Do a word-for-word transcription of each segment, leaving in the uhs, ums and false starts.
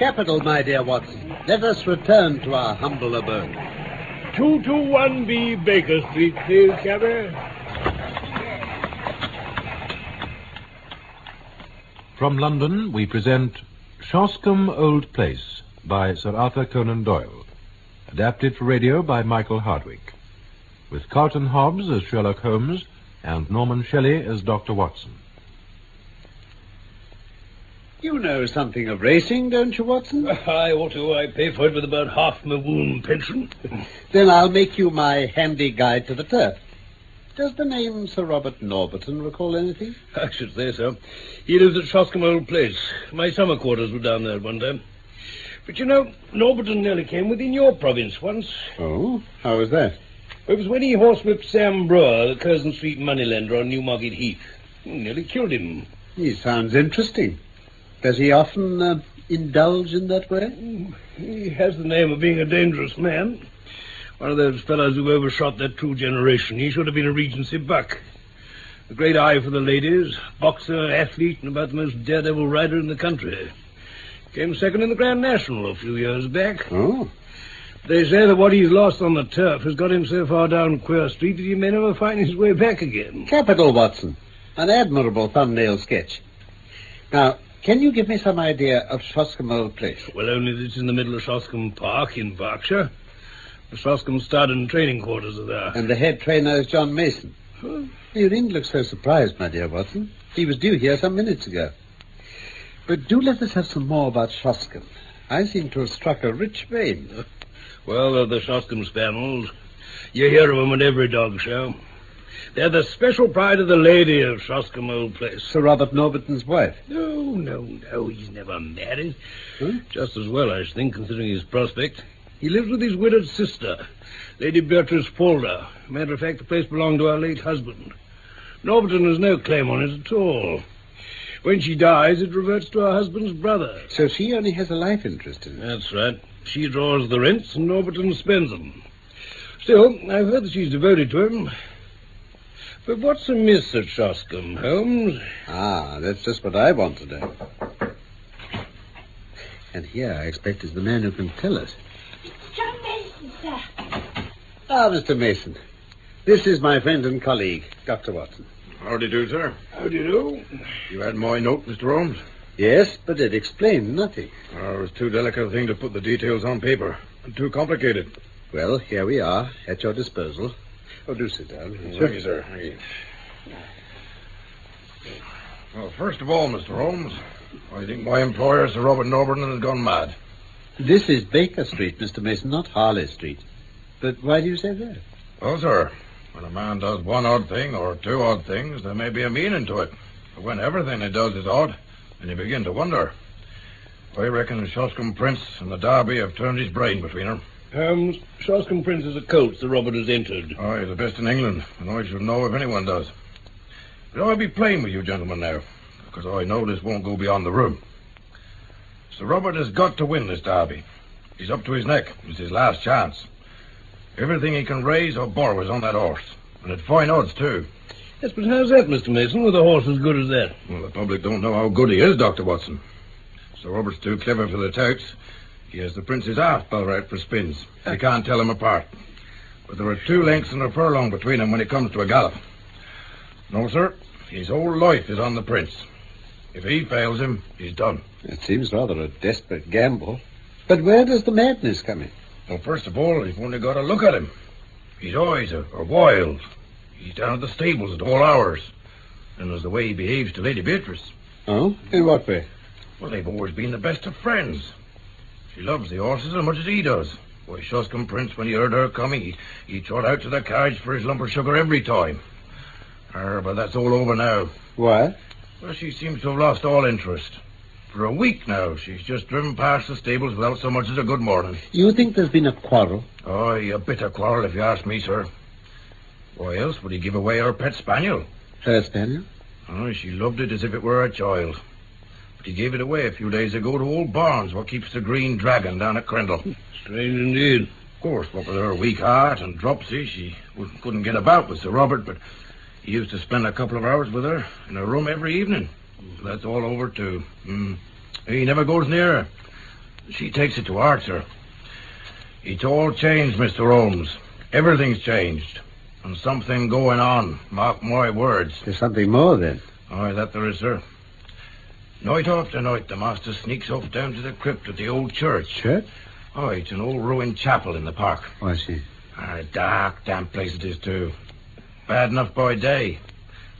Capital, my dear Watson. Let us return to our humble abode. two two one B Baker Street, please, cabby. From London, we present Shoscombe Old Place by Sir Arthur Conan Doyle, adapted for radio by Michael Hardwick, with Carlton Hobbs as Sherlock Holmes and Norman Shelley as Doctor Watson. You know something of racing, don't you, Watson? I ought to. I pay for it with about half my wound pension. Then I'll make you my handy guide to the turf. Does the name Sir Robert Norberton recall anything? I should say so. He lives at Shoscombe Old Place. My summer quarters were down there one day. But, you know, Norberton nearly came within your province once. Oh? How was that? It was when he horsewhipped Sam Brewer, the Curzon Street moneylender on Newmarket Heath. He nearly killed him. He sounds interesting. Does he often uh, indulge in that way? He has the name of being a dangerous man. One of those fellows who overshot their true generation. He should have been a Regency buck. A great eye for the ladies, boxer, athlete, and about the most daredevil rider in the country. Came second in the Grand National a few years back. Oh. They say that what he's lost on the turf has got him so far down Queer Street that he may never find his way back again. Capital, Watson. An admirable thumbnail sketch. Now, can you give me some idea of Shoscombe Old Place? Well, only that it's in the middle of Shoscombe Park in Berkshire. The Shoscombe stud and training quarters are there. And the head trainer is John Mason. Huh? You needn't look so surprised, my dear Watson. He was due here some minutes ago. But do let us have some more about Shoscombe. I seem to have struck a rich vein. Well, they're the Shoscombe Spaniels. You hear of them at every dog show. They're the special pride of the lady of Shoscombe Old Place. Sir Robert Norberton's wife? No, no, no. He's never married. Huh? Just as well, I should think, considering his prospect. He lives with his widowed sister, Lady Beatrice Falder. Matter of fact, the place belonged to her late husband. Norberton has no claim on it at all. When she dies, it reverts to her husband's brother. So she only has a life interest in it? That's right. She draws the rents and Norberton spends them. Still, I've heard that she's devoted to him. But what's amiss at Shoscombe, Holmes? Ah, that's just what I want to know. And here, I expect, is the man who can tell us. It's John Mason, sir. Ah, Mister Mason. This is my friend and colleague, Doctor Watson. How do you do, sir? How do you do? You had my note, Mister Holmes? Yes, but it explained nothing. Oh, it was too delicate a thing to put the details on paper. And too complicated. Well, here we are, at your disposal. Oh, do sit down. Thank sure. you, sir. Thank you. Well, first of all, Mister Holmes, I think my employer, Sir Robert Norberton, has gone mad. This is Baker Street, Mister Mason, not Harley Street. But why do you say that? Oh, sir, when a man does one odd thing or two odd things, there may be a meaning to it. But when everything he does is odd, then you begin to wonder. I reckon the Shoscombe Prince and the Derby have turned his brain between them. Holmes, um, Shoscombe Prince is a colt Sir Robert has entered. Oh, he's the best in England, and I should know if anyone does. But I'll be plain with you gentlemen now, because I know this won't go beyond the room. Sir Robert has got to win this derby. He's up to his neck. It's his last chance. Everything he can raise or borrow is on that horse, and at fine odds, too. Yes, but how's that, Mister Mason, with a horse as good as that? Well, the public don't know how good he is, Doctor Watson. Sir Robert's too clever for the touts. He has the Prince's half Ballarat for spins. You can't tell them apart. But there are two lengths and a furlong between them when it comes to a gallop. No, sir. His whole life is on the Prince. If he fails him, he's done. It seems rather a desperate gamble. But where does the madness come in? Well, first of all, you've only got to look at him. His eyes are, are wild. He's down at the stables at all hours. And there's the way he behaves to Lady Beatrice. Oh? In what way? Well, they've always been the best of friends. She loves the horses as much as he does. Why, Shoscombe Prince, when he heard her coming, he, he trot out to the carriage for his lump of sugar every time. Er, but that's all over now. Why? Well, she seems to have lost all interest. For a week now, she's just driven past the stables without so much as a good morning. You think there's been a quarrel? Oh, a bitter quarrel, if you ask me, sir. Why else would he give away her pet spaniel? Her spaniel? Oh, she loved it as if it were a child. But he gave it away a few days ago to old Barnes, what keeps the Green Dragon down at Crendel. Strange indeed. Of course, what with her weak heart and dropsy, she couldn't get about with Sir Robert, but he used to spend a couple of hours with her in her room every evening. That's all over, too. Mm. He never goes near her. She takes it to heart, sir. It's all changed, Mister Holmes. Everything's changed. And something going on, mark my words. There's something more, then? Aye, that there is, sir. Night after night, the master sneaks off down to the crypt of the old church. Church? Oh, it's an old ruined chapel in the park. Oh, I see. A dark, damp place it is, too. Bad enough by day.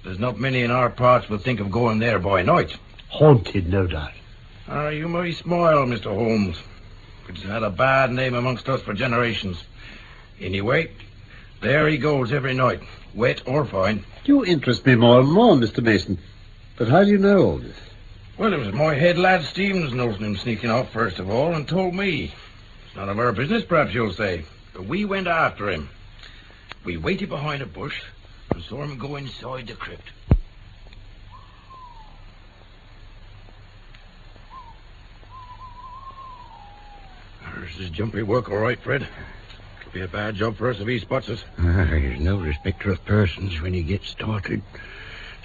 There's not many in our parts will think of going there by night. Haunted, no doubt. Ah, you may smile, Mister Holmes. It's had a bad name amongst us for generations. Anyway, there he goes every night, wet or fine. You interest me more and more, Mister Mason. But how do you know all this? Well, it was my head lad Stevens noticed him sneaking off, first of all, and told me. It's none of our business, perhaps you'll say. But we went after him. We waited behind a bush and saw him go inside the crypt. There's his jumpy work, all right, Fred. It'll be a bad job for us if he spots us. Ah, he's no respecter of persons when he gets started.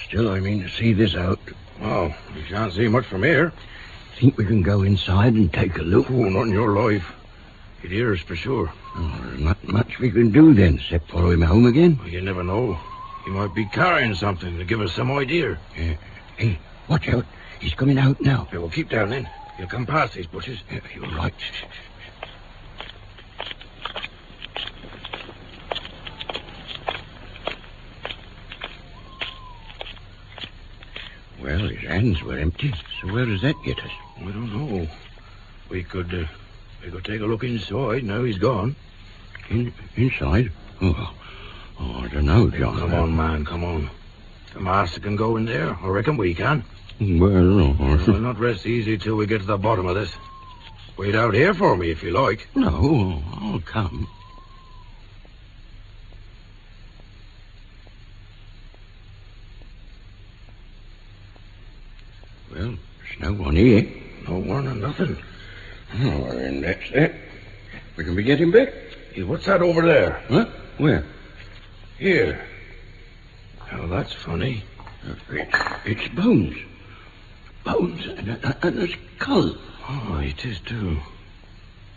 Still, I mean to see this out. Oh, you shan't see much from here. Think we can go inside and take a look? Oh, not in your life. He'd hear us for sure. Oh, there's not much we can do then, except follow him home again. Well, you never know. He might be carrying something to give us some idea. Yeah. Hey, watch out. He's coming out now. Yeah, well, keep down then. He'll come past these bushes. Yeah, you're right. Well, his hands were empty, so where does that get us? I don't know. We could, uh, we could take a look inside. No, he's gone. In, inside? Oh, oh, I don't know, John. Come on, man, come on. The master can go in there. I reckon we can. Well, uh, we'll not rest easy till we get to the bottom of this. Wait out here for me, if you like. No, I'll come. Well, there's no one here. No one or nothing. Oh, and that's it. We can be getting back. Hey, what's that over there? Huh? Where? Here. Oh, that's funny. It's, it's bones. Bones and a, and a skull. Oh, it is too.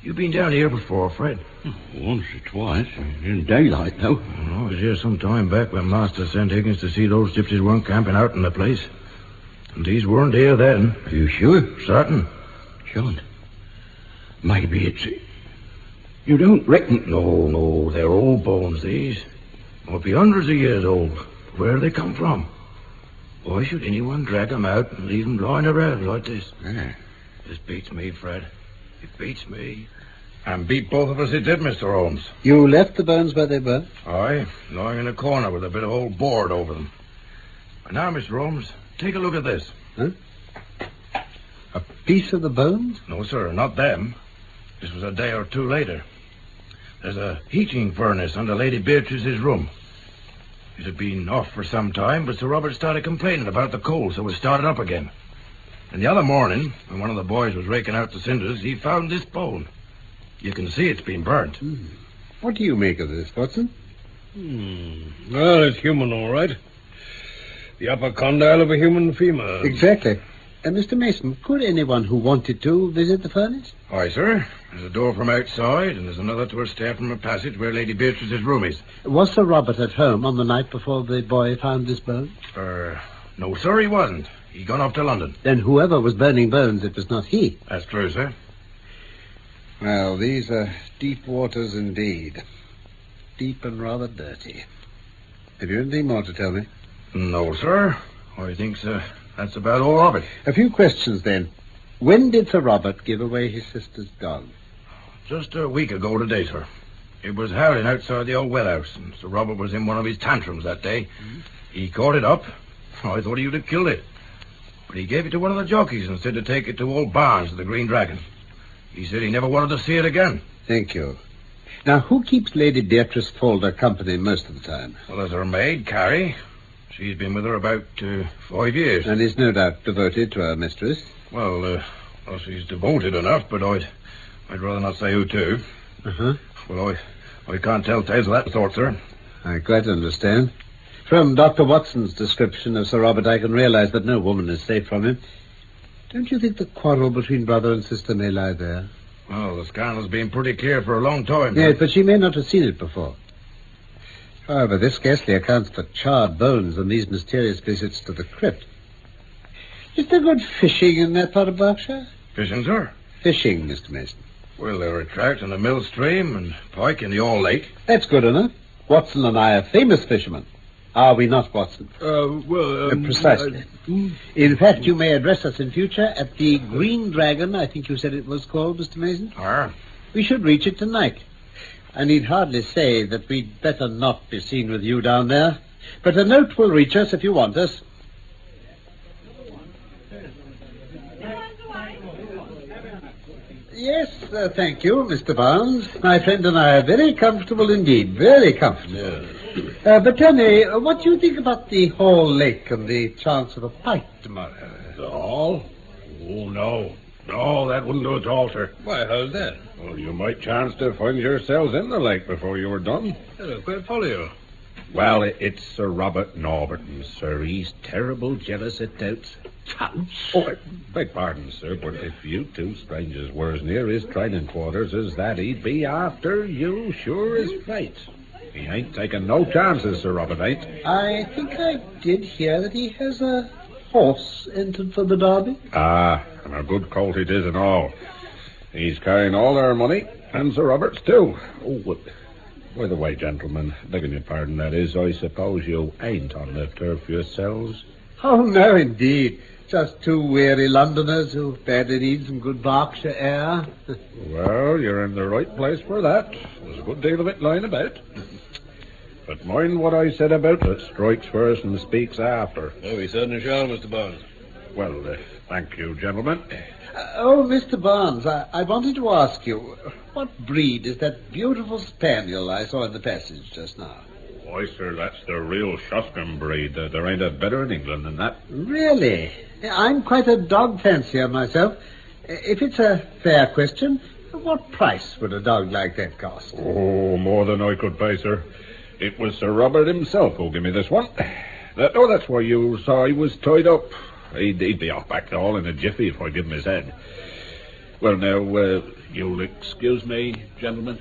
You've been down here before, Fred? Once or twice. In daylight, though. I was here some time back when Master sent Higgins to see those gypsies weren't camping out in the place. And these weren't here then. Are you sure? Certain. John, maybe it's... You don't reckon... No, no, they're old bones, these. Might be hundreds of years old. Where do they come from? Why should anyone drag them out and leave them lying around like this? Yeah. This beats me, Fred. It beats me. And beat both of us it did, Mister Holmes. You left the bones where they were? Aye, lying in a corner with a bit of old board over them. And now, Mister Holmes... Take a look at this. Huh? A piece of the bones? No, sir, not them. This was a day or two later. There's a heating furnace under Lady Beatrice's room. It had been off for some time, but Sir Robert started complaining about the cold, so it started up again. And the other morning, when one of the boys was raking out the cinders, he found this bone. You can see it's been burnt. Hmm. What do you make of this, Watson? Hmm. Well, it's human, all right. The upper condyle of a human femur. Exactly. Uh, Mister Mason, could anyone who wanted to visit the furnace? Aye, sir. There's a door from outside, and there's another to a stair from a passage where Lady Beatrice's room is. Was Sir Robert at home on the night before the boy found this bone? Er, no, sir, he wasn't. He'd gone off to London. Then whoever was burning bones, it was not he. That's true, sir. Well, these are deep waters indeed. Deep and rather dirty. Have you anything more to tell me? No, sir. I think, sir, that's about all of it. A few questions, then. When did Sir Robert give away his sister's dog? Just a week ago today, sir. It was howling outside the old well house, and Sir Robert was in one of his tantrums that day. Mm-hmm. He caught it up. I thought he would have killed it. But he gave it to one of the jockeys and said to take it to old Barnes, the Green Dragon. He said he never wanted to see it again. Thank you. Now, who keeps Lady Beatrice Falder company most of the time? Well, there's her maid, Carrie. She's been with her about uh, five years. And is no doubt devoted to her mistress. Well, uh, well, she's devoted enough, but I'd I'd rather not say who to. Uh-huh. Well, I, I can't tell tales of that sort, sir. I quite understand. From Doctor Watson's description of Sir Robert, I can realize that no woman is safe from him. Don't you think the quarrel between brother and sister may lie there? Well, the scoundrel's been pretty clear for a long time. Yes, but she may not have seen it before. However, this scarcely accounts for charred bones and these mysterious visits to the crypt. Is there good fishing in that part of Berkshire? Fishing, sir? Fishing, Mister Mason. Well, there are trout in the mill stream and pike in the All Lake. That's good enough. Watson and I are famous fishermen. Are we not, Watson? Uh, well... Um, uh, precisely. Uh, in fact, you may address us in future at the Green Dragon, I think you said it was called, Mister Mason. Ah. We should reach it tonight. I need hardly say that we'd better not be seen with you down there, but a note will reach us if you want us. Yes, uh, thank you, Mister Barnes. My friend and I are very comfortable indeed, very comfortable. Yes. Uh, but tell me, uh, what do you think about the Hall Lake and the chance of a fight tomorrow? The Hall? Oh, no. No, that wouldn't do at all, sir. Why, how's that? Well, you might chance to find yourselves in the lake before you were done. Hello, quite follow you. Well, it's Sir Robert Norberton, sir. He's terrible jealous of Totes. Oh, I beg pardon, sir, but if you two strangers were as near his training quarters as that, he'd be after you sure as fate. He ain't taking no chances, Sir Robert ain't. I think I did hear that he has a horse entered for the Derby. Ah, and a good colt it is and all. He's carrying all our money, and Sir Robert's too. Oh, what... By the way, gentlemen, begging your pardon, that is, I suppose you ain't on the turf yourselves? Oh, no, indeed. Just two weary Londoners who badly need some good Berkshire air. Well, you're in the right place for that. There's a good deal of it lying about. But mind what I said about it strikes first and speaks after. Oh, we certainly shall, Mister Barnes. Well, uh, thank you, gentlemen. Uh, oh, Mister Barnes, I, I wanted to ask you, what breed is that beautiful spaniel I saw in the passage just now? Why, sir, that's the real Shoscombe breed. Uh, there ain't a better in England than that. Really? I'm quite a dog fancier myself. If it's a fair question, what price would a dog like that cost? Oh, more than I could pay, sir. It was Sir Robert himself who gave me this one. That, oh, that's why you saw he was tied up. He'd, he'd be off back to all in a jiffy if I give him his head. Well, now, uh, you'll excuse me, gentlemen.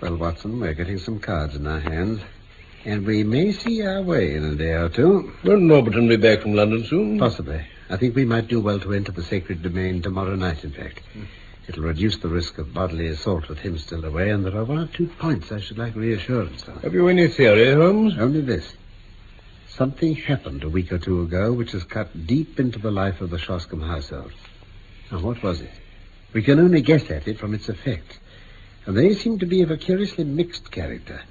Well, Watson, we're getting some cards in our hands, and we may see our way in a day or two. Will Norberton be back from London soon? Possibly. I think we might do well to enter the sacred domain tomorrow night, in fact. Mm. It'll reduce the risk of bodily assault with him still away, and there are one or two points I should like reassurance on. Have you any theory, Holmes? Only this. Something happened a week or two ago which has cut deep into the life of the Shoscombe household. Now, what was it? We can only guess at it from its effects. And they seem to be of a curiously mixed character.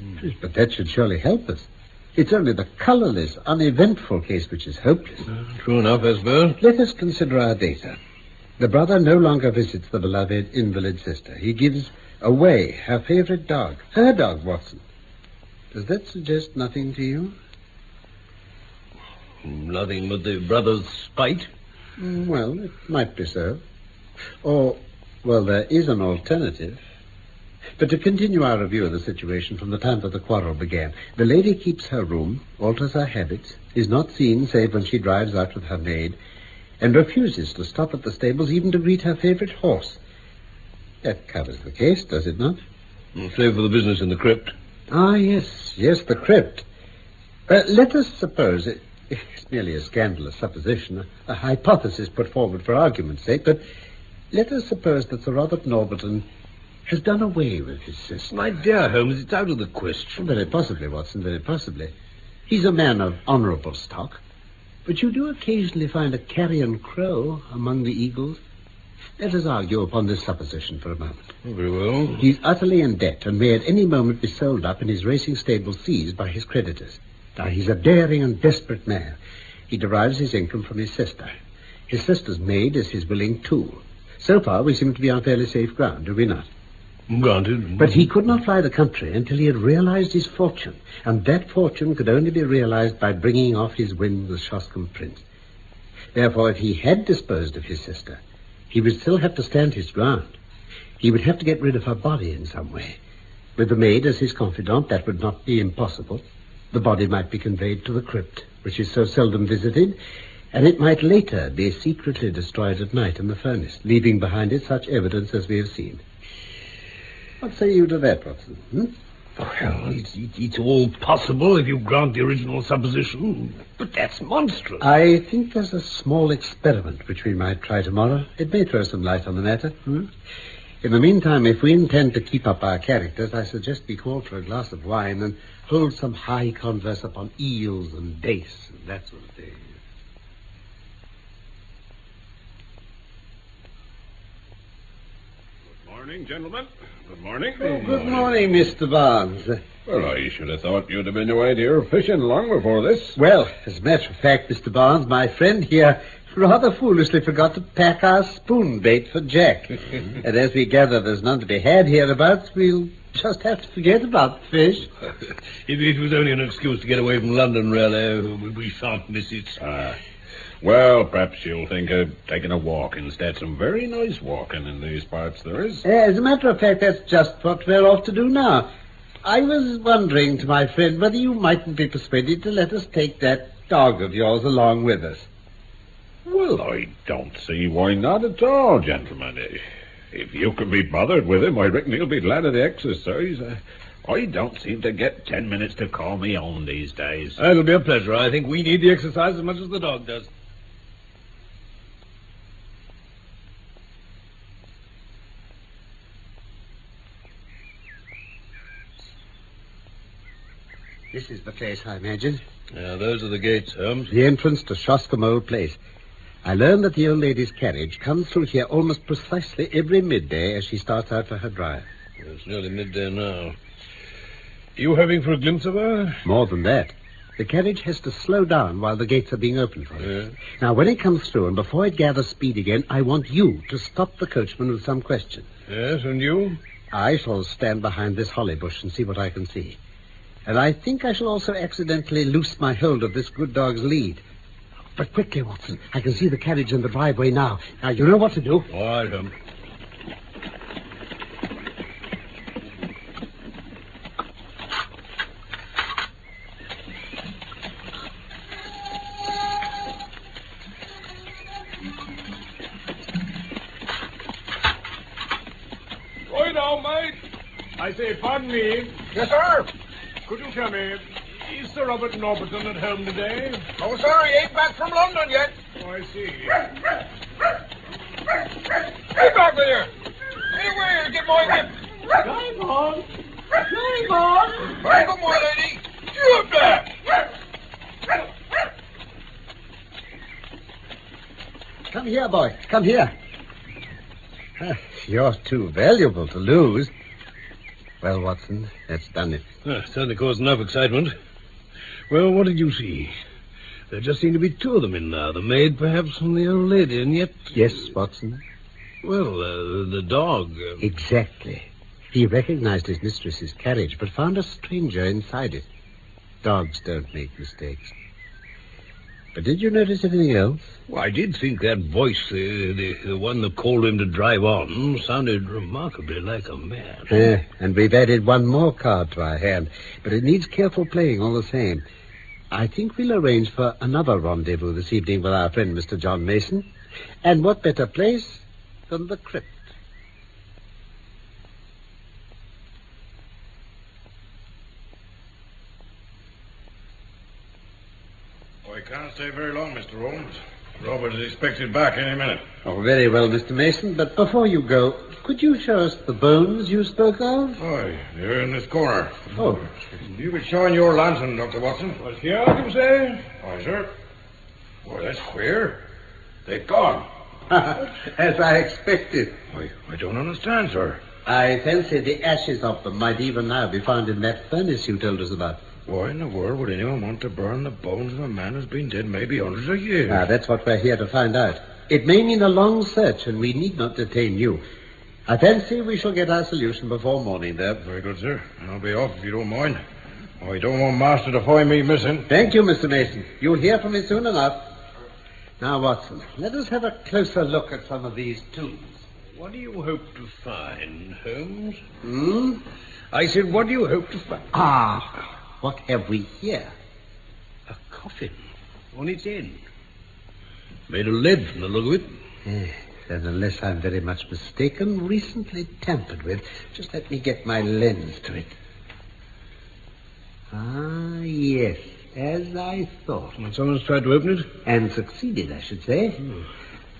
Mm. But that should surely help us. It's only the colourless, uneventful case which is hopeless. Uh, true enough, I suppose. Let us consider our data. The brother no longer visits the beloved invalid sister. He gives away her favourite dog. Her dog, Watson. Does that suggest nothing to you? Nothing but the brother's spite? Well, it might be so. Or, well, there is an alternative. But to continue our review of the situation from the time that the quarrel began, the lady keeps her room, alters her habits, is not seen save when she drives out with her maid, and refuses to stop at the stables even to greet her favourite horse. That covers the case, does it not? Save for the business in the crypt. Ah, yes, yes, the crypt. Uh, let us suppose... it. It's merely a scandalous supposition, a, a hypothesis put forward for argument's sake, but let us suppose that Sir Robert Norberton has done away with his sister. My dear Holmes, it's out of the question. Very possibly, Watson, very possibly. He's a man of honourable stock, but you do occasionally find a carrion crow among the eagles. Let us argue upon this supposition for a moment. Very well. He's utterly in debt and may at any moment be sold up and his racing stable seized by his creditors. Now, he's a daring and desperate man. He derives his income from his sister. His sister's maid is his willing tool. So far, we seem to be on fairly safe ground, do we not? Granted. But he could not fly the country until he had realized his fortune, and that fortune could only be realized by bringing off his win the Shoscombe Prince. Therefore, if he had disposed of his sister, he would still have to stand his ground. He would have to get rid of her body in some way. With the maid as his confidant, that would not be impossible. The body might be conveyed to the crypt, which is so seldom visited, and it might later be secretly destroyed at night in the furnace, leaving behind it such evidence as we have seen. What say you to that, Watson? Hmm? Well, it's, it, it's all possible if you grant the original supposition, but that's monstrous. I think there's a small experiment which we might try tomorrow. It may throw some light on the matter. Hmm? In the meantime, if we intend to keep up our characters, I suggest we call for a glass of wine and hold some high converse upon eels and dace and that sort of thing. Good morning, gentlemen. Good morning. Oh, good morning, Mister Barnes. Well, I should have thought you'd have been away to your fishing long before this. Well, as a matter of fact, Mister Barnes, my friend here rather foolishly forgot to pack our spoon bait for Jack. And as we gather there's none to be had hereabouts, we'll just have to forget about the fish. If it was only an excuse to get away from London, really, we shan't miss it. Ah. Well, perhaps you'll think of taking a walk instead. Some very nice walking in these parts there is. As a matter of fact, that's just what we're off to do now. I was wondering to my friend whether you mightn't be persuaded to let us take that dog of yours along with us. Well, I don't see why not at all, gentlemen. If you can be bothered with him, I reckon he'll be glad of the exercise. Uh, I don't seem to get ten minutes to call me on these days. It'll be a pleasure. I think we need the exercise as much as the dog does. This is the place, I imagine. Yeah, those are the gates, Holmes. The entrance to Shoscombe Old Place. I learned that the old lady's carriage comes through here almost precisely every midday as she starts out for her drive. Well, it's nearly midday now. Are you having for a glimpse of her? More than that. The carriage has to slow down while the gates are being opened for it. Yeah. Now, when it comes through, and before it gathers speed again, I want you to stop the coachman with some question. Yes, and you? I shall stand behind this holly bush and see what I can see. And I think I shall also accidentally loose my hold of this good dog's lead. But quickly, Watson. I can see the carriage in the driveway now. Now, you know what to do. All right, um. Right now, mate. I say, pardon me. Yes, sir. Could you tell me, is Sir Robert Norberton at home today? Oh, sir, he ain't back from London yet. Oh, I see. Get back with you. Get away and get my whip. Drive on. Drive on. Come, my lady. You up there. Come here, boy. Come here. You're too valuable to lose. Well, Watson, that's done it. Oh, certainly caused enough excitement. Well, what did you see? There just seem to be two of them in there. The maid, perhaps, and the old lady, and yet... Yes, Watson. Well, uh, the dog... Um... Exactly. He recognized his mistress's carriage, but found a stranger inside it. Dogs don't make mistakes. But did you notice anything else? Well, I did think that voice, uh, the, the one that called him to drive on, sounded remarkably like a man. Uh, and we've added one more card to our hand, but it needs careful playing all the same. I think we'll arrange for another rendezvous this evening with our friend Mister John Mason. And what better place than the crypt? Can't stay very long, Mister Holmes. Robert is expected back any minute. Oh, very well, Mister Mason. But before you go, could you show us the bones you spoke of? Oh, they're in this corner. Oh. You were showing your lantern, Doctor Watson. Was here, you say? Aye, sir. Well, that's queer. They've gone. As I expected. I, I don't understand, sir. I fancy the ashes of them might even now be found in that furnace you told us about. Why in the world would anyone want to burn the bones of a man who's been dead maybe hundreds of years? Now, that's what we're here to find out. It may mean a long search, and we need not detain you. I fancy we shall get our solution before morning, though. Very good, sir. And I'll be off, if you don't mind. I don't want Master to find me missing. Thank you, Mister Mason. You'll hear from me soon enough. Now, Watson, let us have a closer look at some of these tombs. What do you hope to find, Holmes? Hmm? I said, what do you hope to find? Ah... What have we here? A coffin on its end. Made of lead from the look of it. Yes, and unless I'm very much mistaken, recently tampered with. Just let me get my lens to it. Ah, yes, as I thought. And someone's tried to open it? And succeeded, I should say. Hmm.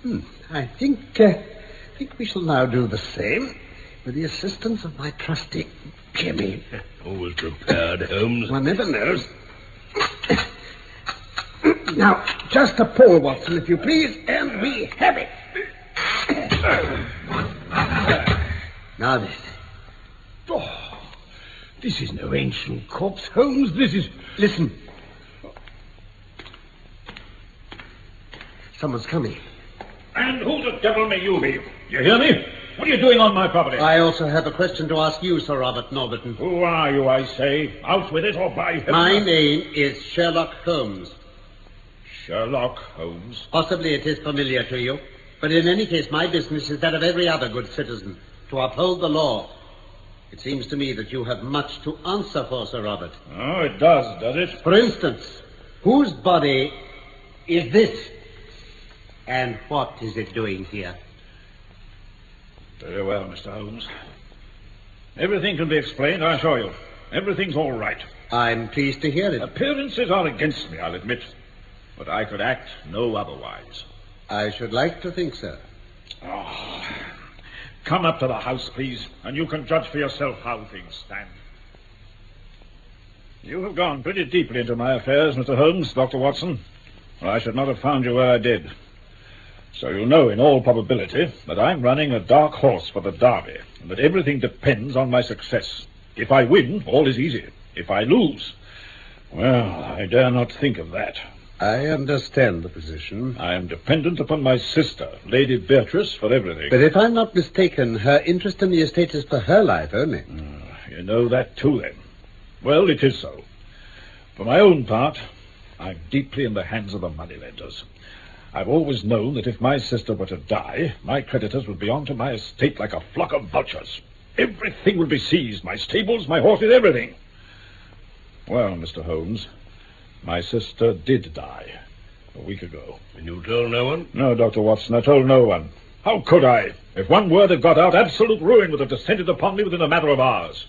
Hmm. I think, uh, I think we shall now do the same with the assistance of my trusty Jimmy. Always prepared, Holmes. One never knows. Now, just a pull, Watson, if you please, and we have it. Now then. Oh, this is no ancient corpse, Holmes. This is... Listen. Someone's coming. And who the devil may you be? You hear me? What are you doing on my property? I also have a question to ask you, Sir Robert Norberton. Who are you, I say? Out with it, or by heaven... My name is Sherlock Holmes. Sherlock Holmes? Possibly it is familiar to you, but in any case, my business is that of every other good citizen, to uphold the law. It seems to me that you have much to answer for, Sir Robert. Oh, it does, does it? For instance, whose body is this? And what is it doing here? Very well, Mister Holmes. Everything can be explained, I assure you. Everything's all right. I'm pleased to hear it. Appearances are against me, I'll admit. But I could act no otherwise. I should like to think so. Oh. Come up to the house, please, and you can judge for yourself how things stand. You have gone pretty deeply into my affairs, Mister Holmes, Doctor Watson. Or I should not have found you where I did. So you know, in all probability, that I'm running a dark horse for the Derby, and that everything depends on my success. If I win, all is easy. If I lose, well, I dare not think of that. I understand the position. I am dependent upon my sister, Lady Beatrice, for everything. But if I'm not mistaken, her interest in the estate is for her life only. Uh, you know that too, then. Well, it is so. For my own part, I'm deeply in the hands of the moneylenders. I've always known that if my sister were to die, my creditors would be onto my estate like a flock of vultures. Everything would be seized, my stables, my horses, everything. Well, Mister Holmes... My sister did die a week ago. And you told no one? No, Doctor Watson, I told no one. How could I? If one word had got out, absolute ruin would have descended upon me within a matter of hours.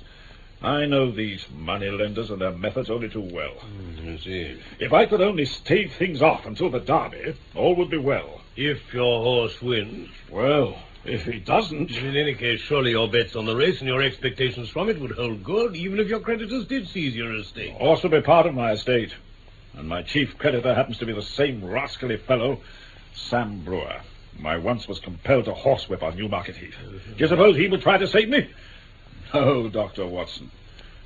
I know these moneylenders and their methods only too well. Mm, I see. If I could only stave things off until the Derby, all would be well. If your horse wins? Well, if he doesn't... In any case, surely your bets on the race and your expectations from it would hold good, even if your creditors did seize your estate. The horse would be part of my estate. And my chief creditor happens to be the same rascally fellow, Sam Brewer, whom I once was compelled to horsewhip on Newmarket Heath. Do you suppose he would try to save me? No, Doctor Watson.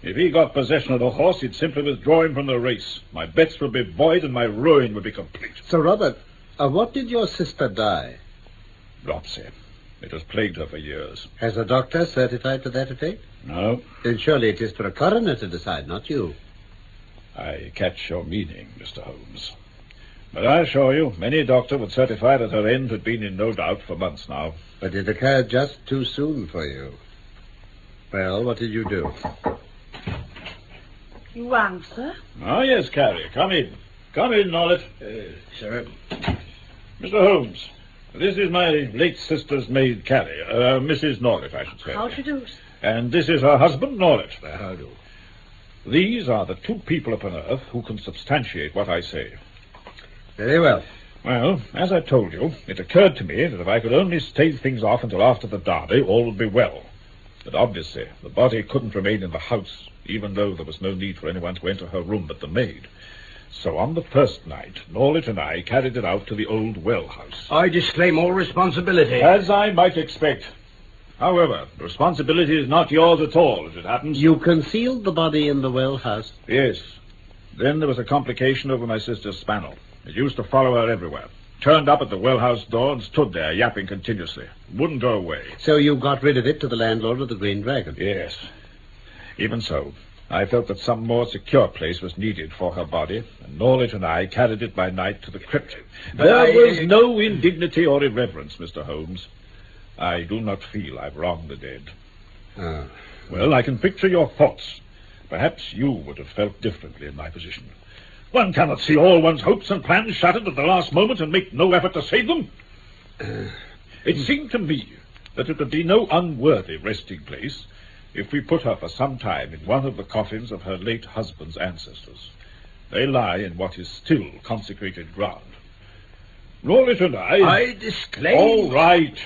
If he got possession of the horse, he'd simply withdraw him from the race. My bets would be void and my ruin would be complete. Sir Robert, of what did your sister die? Dropsy. It has plagued her for years. Has a doctor certified to that effect? No. Then surely it is for a coroner to decide, not you. I catch your meaning, Mister Holmes. But I assure you, many doctor would certify that her end had been in no doubt for months now. But it occurred just too soon for you. Well, what did you do? You answer? Ah, yes, Carrie. Come in. Come in, Norlett. Uh, sir. Mister Holmes, this is my late sister's maid, Carrie. Uh, Missus Norlett, I should say. How do you do? And this is her husband, Norlett. How do you do? These are the two people upon earth who can substantiate what I say. Very well. Well, as I told you, it occurred to me that if I could only stave things off until after the Derby, all would be well. But obviously, the body couldn't remain in the house, even though there was no need for anyone to enter her room but the maid. So on the first night, Norlett and I carried it out to the old well house. I disclaim all responsibility. As I might expect... However, the responsibility is not yours at all, as it happens. You concealed the body in the well house? Yes. Then there was a complication over my sister's spaniel. It used to follow her everywhere. Turned up at the well house door and stood there, yapping continuously. Wouldn't go away. So you got rid of it to the landlord of the Green Dragon? Yes. Even so, I felt that some more secure place was needed for her body, and Norlett and I carried it by night to the crypt. But there I... was no indignity or irreverence, Mister Holmes. I do not feel I've wronged the dead. Oh. Well, I can picture your thoughts. Perhaps you would have felt differently in my position. One cannot see all one's hopes and plans shattered at the last moment and make no effort to save them. It seemed to me that it would be no unworthy resting place if we put her for some time in one of the coffins of her late husband's ancestors. They lie in what is still consecrated ground. Norlett and I... I disclaim... All right.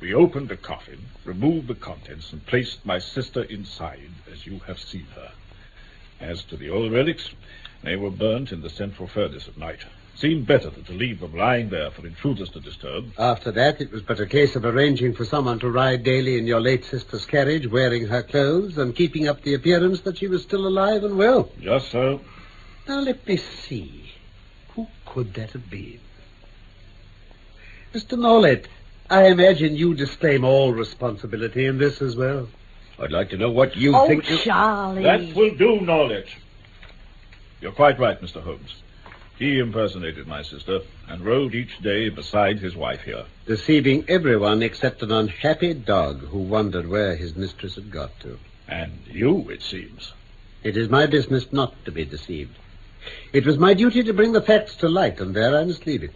We opened the coffin, removed the contents, and placed my sister inside, as you have seen her. As to the old relics, they were burnt in the central furnace at night. It seemed better than to leave them lying there for intruders to disturb. After that, it was but a case of arranging for someone to ride daily in your late sister's carriage, wearing her clothes, and keeping up the appearance that she was still alive and well. Just so. Now, let me see. Who could that have been? Mister Norlett, I imagine you disclaim all responsibility in this as well. I'd like to know what you oh, think... Oh, Charlie! That will do, Norlett. You're quite right, Mister Holmes. He impersonated my sister and rode each day beside his wife here. Deceiving everyone except an unhappy dog who wondered where his mistress had got to. And you, it seems. It is my business not to be deceived. It was my duty to bring the facts to light, and there I must leave it.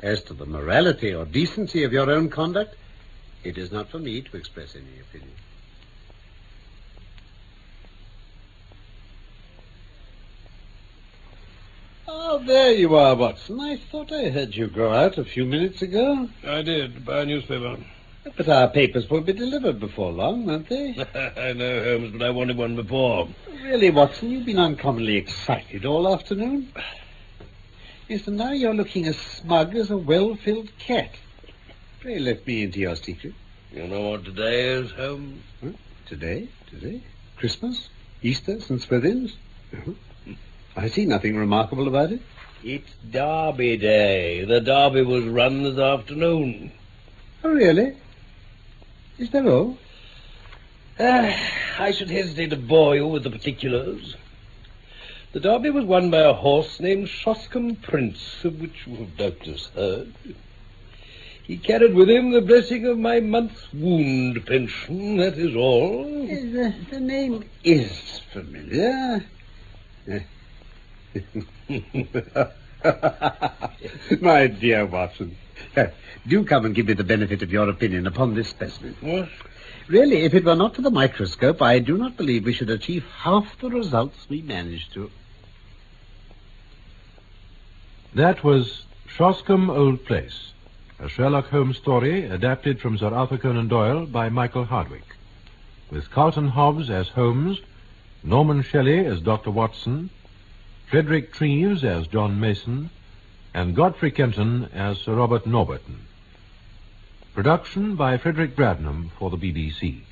As to the morality or decency of your own conduct, it is not for me to express any opinion. Oh, there you are, Watson. I thought I heard you go out a few minutes ago. I did, by a newspaper. But our papers will be delivered before long, won't they? I know, Holmes, but I wanted one before. Really, Watson, you've been uncommonly excited all afternoon. Yes, and now you're looking as smug as a well-filled cat. Pray let me into your secret. You know what today is, Holmes? Huh? Today? Today? Christmas? Easter? St. Swithin's? Uh-huh. I see nothing remarkable about it. It's Derby Day. The Derby was run this afternoon. Oh, really? Is that all? Uh, I should hesitate to bore you with the particulars. The Derby was won by a horse named Shoscombe Prince, of which you have doubtless heard. He carried with him the blessing of my month's wound pension, that is all. The, the name is familiar. My dear Watson, do come and give me the benefit of your opinion upon this specimen. What? Really, if it were not for the microscope, I do not believe we should achieve half the results we managed to. That was Shoscombe Old Place, a Sherlock Holmes story adapted from Sir Arthur Conan Doyle by Michael Hardwick, with Carlton Hobbs as Holmes, Norman Shelley as Doctor Watson, Frederick Treves as John Mason, and Godfrey Kenton as Sir Robert Norberton. Production by Frederick Bradnam for the B B C.